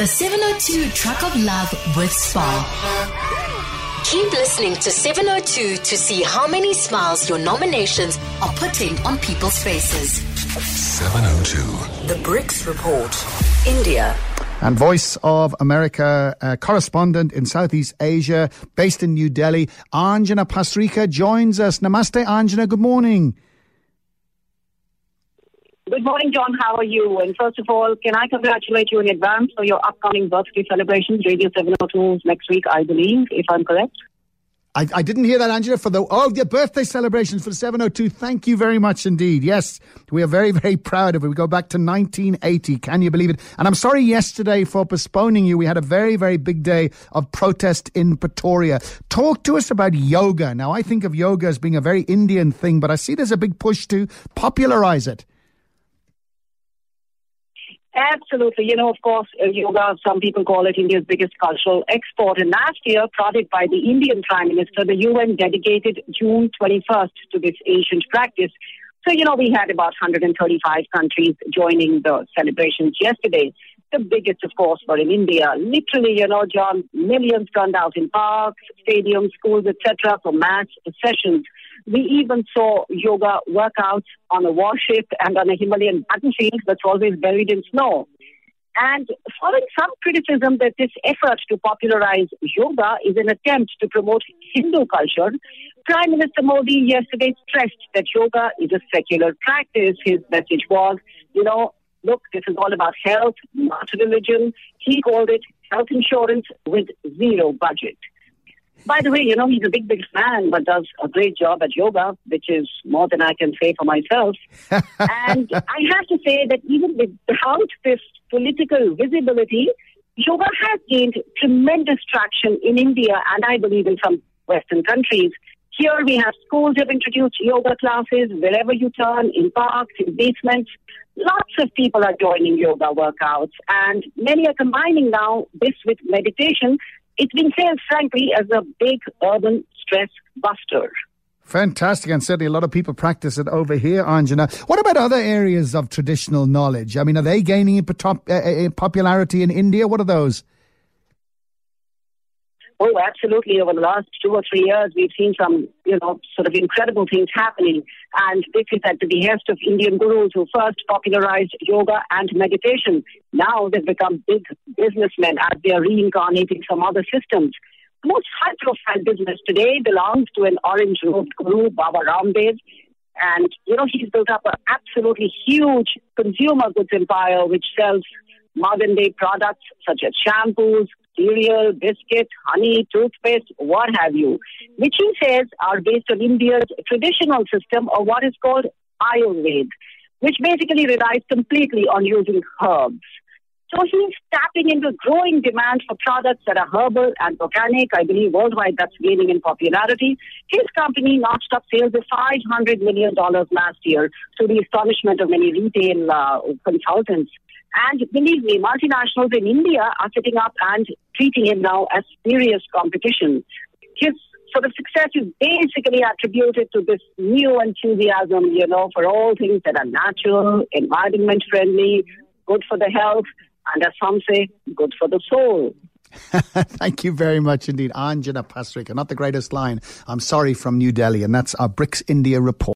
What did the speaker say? The 702 Truck of Love with Spa. Keep listening to 702 to see how many smiles your nominations are putting on people's faces. 702. The BRICS Report. India. And Voice of America correspondent in Southeast Asia, based in New Delhi, Anjana Pasricha joins us. Namaste, Anjana. Good morning. Good morning, John. How are you? And first of all, can I congratulate you in advance for your upcoming birthday celebrations? Radio 702 next week, I believe, if I'm correct. I didn't hear that, Anjana, your birthday celebrations for 702. Thank you very much indeed. Yes, we are very, very proud of it. We go back to 1980. Can you believe it? And I'm sorry yesterday for postponing you. We had a very, very big day of protest in Pretoria. Talk to us about yoga. Now, I think of yoga as being a very Indian thing, but I see there's a big push to popularize it. Absolutely. You know, of course, yoga, some people call it India's biggest cultural export. And last year, prodded by the Indian Prime Minister, the UN dedicated June 21st to this ancient practice. So, you know, we had about 135 countries joining the celebrations yesterday. The biggest, of course, were in India. Literally, you know, John, millions turned out in parks, stadiums, schools, etc. for mass sessions. We even saw yoga workouts on a warship and on a Himalayan battlefield that's always buried in snow. And following some criticism that this effort to popularize yoga is an attempt to promote Hindu culture, Prime Minister Modi yesterday stressed that yoga is a secular practice. His message was, you know, look, this is all about health, not religion. He called it health insurance with zero budget. By the way, you know, he's a big, big fan, but does a great job at yoga, which is more than I can say for myself. And I have to say that even without this political visibility, yoga has gained tremendous traction in India and I believe in some Western countries. Here we have schools that have introduced yoga classes wherever you turn, in parks, in basements. Lots of people are joining yoga workouts and many are combining now this with meditation. It's been said, frankly, as a big urban stress buster. Fantastic, and certainly a lot of people practice it over here, Anjana. What about other areas of traditional knowledge? I mean, are they gaining in popularity in India? What are those? Oh, absolutely. Over the last 2 or 3 years, we've seen some, you know, sort of incredible things happening. And this is at the behest of Indian gurus who first popularized yoga and meditation. Now they've become big businessmen as they are reincarnating some other systems. The most high-profile business today belongs to an orange-robed guru, Baba Ramdev. And, you know, he's built up an absolutely huge consumer goods empire which sells modern-day products such as shampoos, cereal, biscuit, honey, toothpaste, what have you, which he says are based on India's traditional system of what is called Ayurveda, which basically relies completely on using herbs. So he's tapping into growing demand for products that are herbal and organic. I believe worldwide that's gaining in popularity. His company notched up sales of $500 million last year to the astonishment of many retail consultants. And believe me, multinationals in India are sitting up and treating him now as serious competition. His sort of success is basically attributed to this new enthusiasm, you know, for all things that are natural, environment-friendly, good for the health, and as some say, good for the soul. Thank you very much indeed, Anjana Pasricha. Not the greatest line, I'm sorry, from New Delhi. And that's our BRICS India report.